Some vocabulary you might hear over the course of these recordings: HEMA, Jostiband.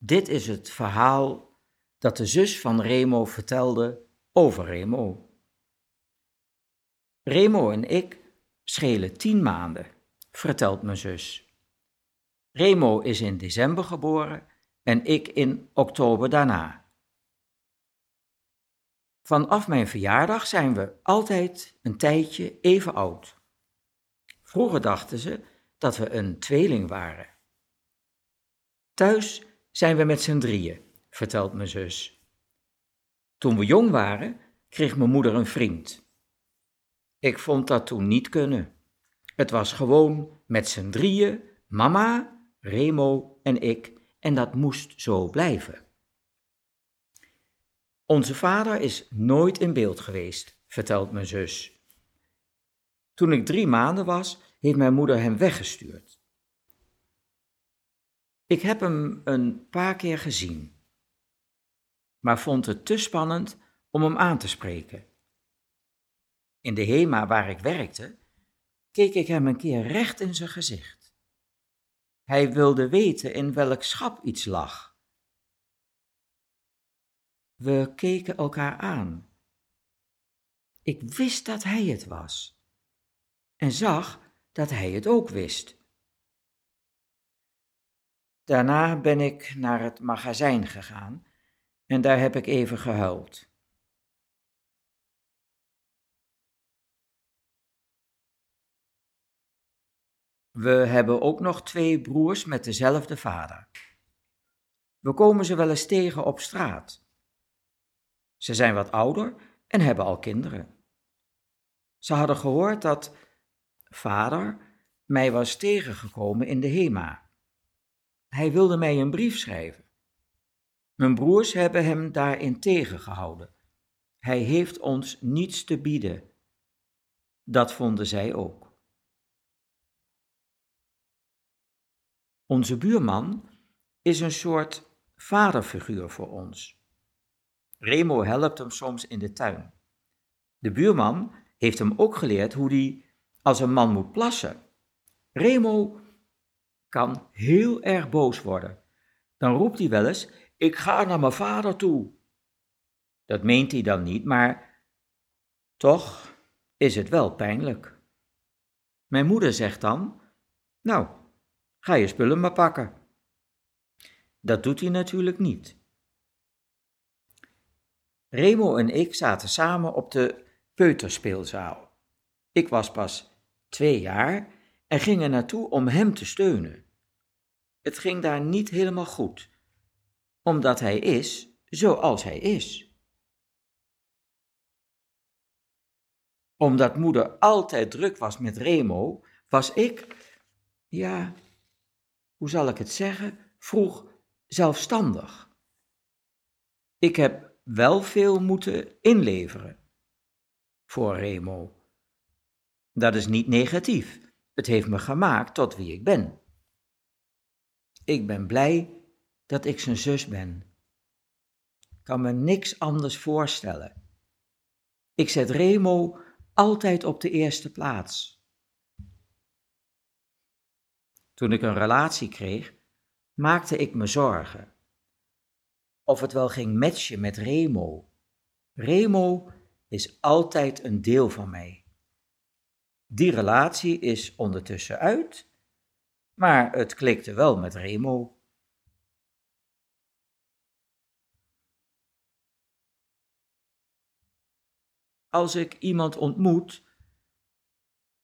Dit is het verhaal dat de zus van Remo vertelde over Remo. Remo en ik schelen 10 maanden, vertelt mijn zus. Remo is in december geboren en ik in oktober daarna. Vanaf mijn verjaardag zijn we altijd een tijdje even oud. Vroeger dachten ze dat we een tweeling waren. Thuis zijn we met z'n drieën, vertelt mijn zus. Toen we jong waren, kreeg mijn moeder een vriend. Ik vond dat toen niet kunnen. Het was gewoon met z'n drieën, mama, Remo en ik, en dat moest zo blijven. Onze vader is nooit in beeld geweest, vertelt mijn zus. Toen ik 3 maanden was, heeft mijn moeder hem weggestuurd. Ik heb hem een paar keer gezien, maar vond het te spannend om hem aan te spreken. In de HEMA waar ik werkte, keek ik hem een keer recht in zijn gezicht. Hij wilde weten in welk schap iets lag. We keken elkaar aan. Ik wist dat hij het was en zag dat hij het ook wist. Daarna ben ik naar het magazijn gegaan en daar heb ik even gehuild. We hebben ook nog 2 broers met dezelfde vader. We komen ze wel eens tegen op straat. Ze zijn wat ouder en hebben al kinderen. Ze hadden gehoord dat vader mij was tegengekomen in de HEMA. Hij wilde mij een brief schrijven. Mijn broers hebben hem daarin tegengehouden. Hij heeft ons niets te bieden. Dat vonden zij ook. Onze buurman is een soort vaderfiguur voor ons. Remo helpt hem soms in de tuin. De buurman heeft hem ook geleerd hoe hij als een man moet plassen. Remo kan heel erg boos worden. Dan roept hij wel eens, ik ga naar mijn vader toe. Dat meent hij dan niet, maar toch is het wel pijnlijk. Mijn moeder zegt dan, nou, ga je spullen maar pakken. Dat doet hij natuurlijk niet. Remo en ik zaten samen op de peuterspeelzaal. Ik was pas 2 jaar en ging er naartoe om hem te steunen. Het ging daar niet helemaal goed, omdat hij is zoals hij is. Omdat moeder altijd druk was met Remo, was ik, ja, hoe zal ik het zeggen, vroeg zelfstandig. Ik heb wel veel moeten inleveren voor Remo. Dat is niet negatief. Het heeft me gemaakt tot wie ik ben. Ik ben blij dat ik zijn zus ben. Ik kan me niks anders voorstellen. Ik zet Remo altijd op de eerste plaats. Toen ik een relatie kreeg, maakte ik me zorgen. Of het wel ging matchen met Remo. Remo is altijd een deel van mij. Die relatie is ondertussen uit, maar het klikte wel met Remo. Als ik iemand ontmoet,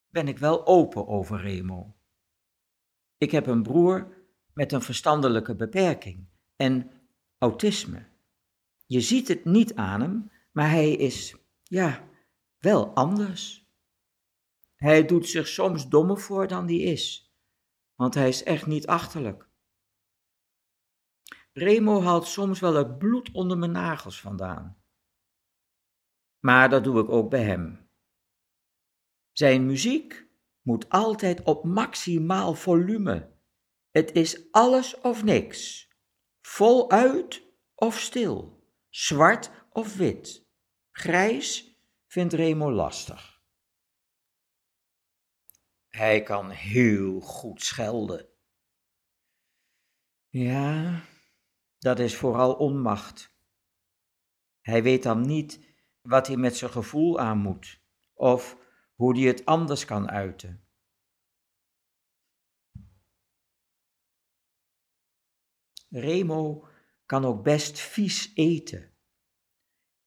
ben ik wel open over Remo. Ik heb een broer met een verstandelijke beperking en autisme. Je ziet het niet aan hem, maar hij is, ja, wel anders. Hij doet zich soms dommer voor dan hij is, want hij is echt niet achterlijk. Remo haalt soms wel het bloed onder mijn nagels vandaan. Maar dat doe ik ook bij hem. Zijn muziek moet altijd op maximaal volume. Het is alles of niks. Voluit of stil. Zwart of wit. Grijs vindt Remo lastig. Hij kan heel goed schelden. Ja, dat is vooral onmacht. Hij weet dan niet wat hij met zijn gevoel aan moet of hoe hij het anders kan uiten. Remo kan ook best vies eten.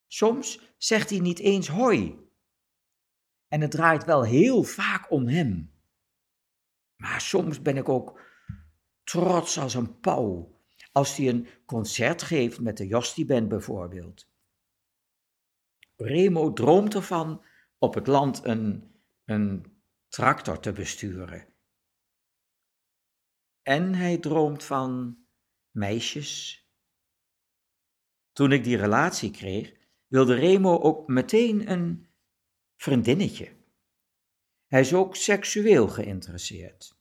Soms zegt hij niet eens hoi. En het draait wel heel vaak om hem. Maar soms ben ik ook trots als een pauw, als hij een concert geeft met de Jostiband bijvoorbeeld. Remo droomt ervan op het land een tractor te besturen. En hij droomt van meisjes. Toen ik die relatie kreeg, wilde Remo ook meteen een vriendinnetje. Hij is ook seksueel geïnteresseerd.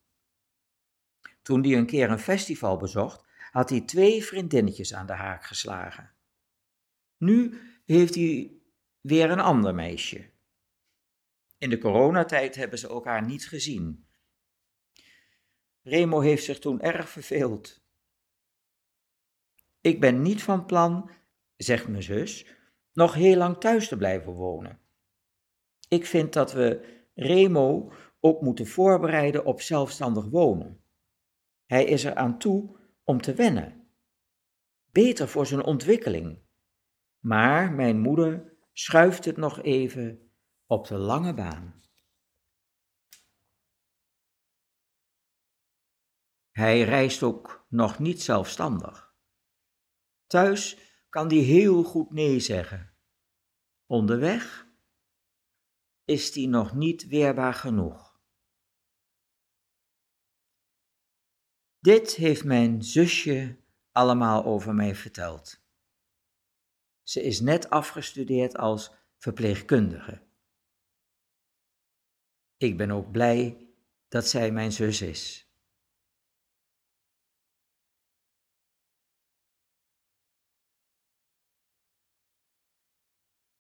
Toen hij een keer een festival bezocht, had hij 2 vriendinnetjes aan de haak geslagen. Nu heeft hij weer een ander meisje. In de coronatijd hebben ze elkaar niet gezien. Remo heeft zich toen erg verveeld. Ik ben niet van plan, zegt mijn zus, nog heel lang thuis te blijven wonen. Ik vind dat we Remo ook moeten voorbereiden op zelfstandig wonen. Hij is er aan toe om te wennen. Beter voor zijn ontwikkeling. Maar mijn moeder schuift het nog even op de lange baan. Hij reist ook nog niet zelfstandig. Thuis kan hij heel goed nee zeggen. Onderweg is die nog niet weerbaar genoeg. Dit heeft mijn zusje allemaal over mij verteld. Ze is net afgestudeerd als verpleegkundige. Ik ben ook blij dat zij mijn zus is.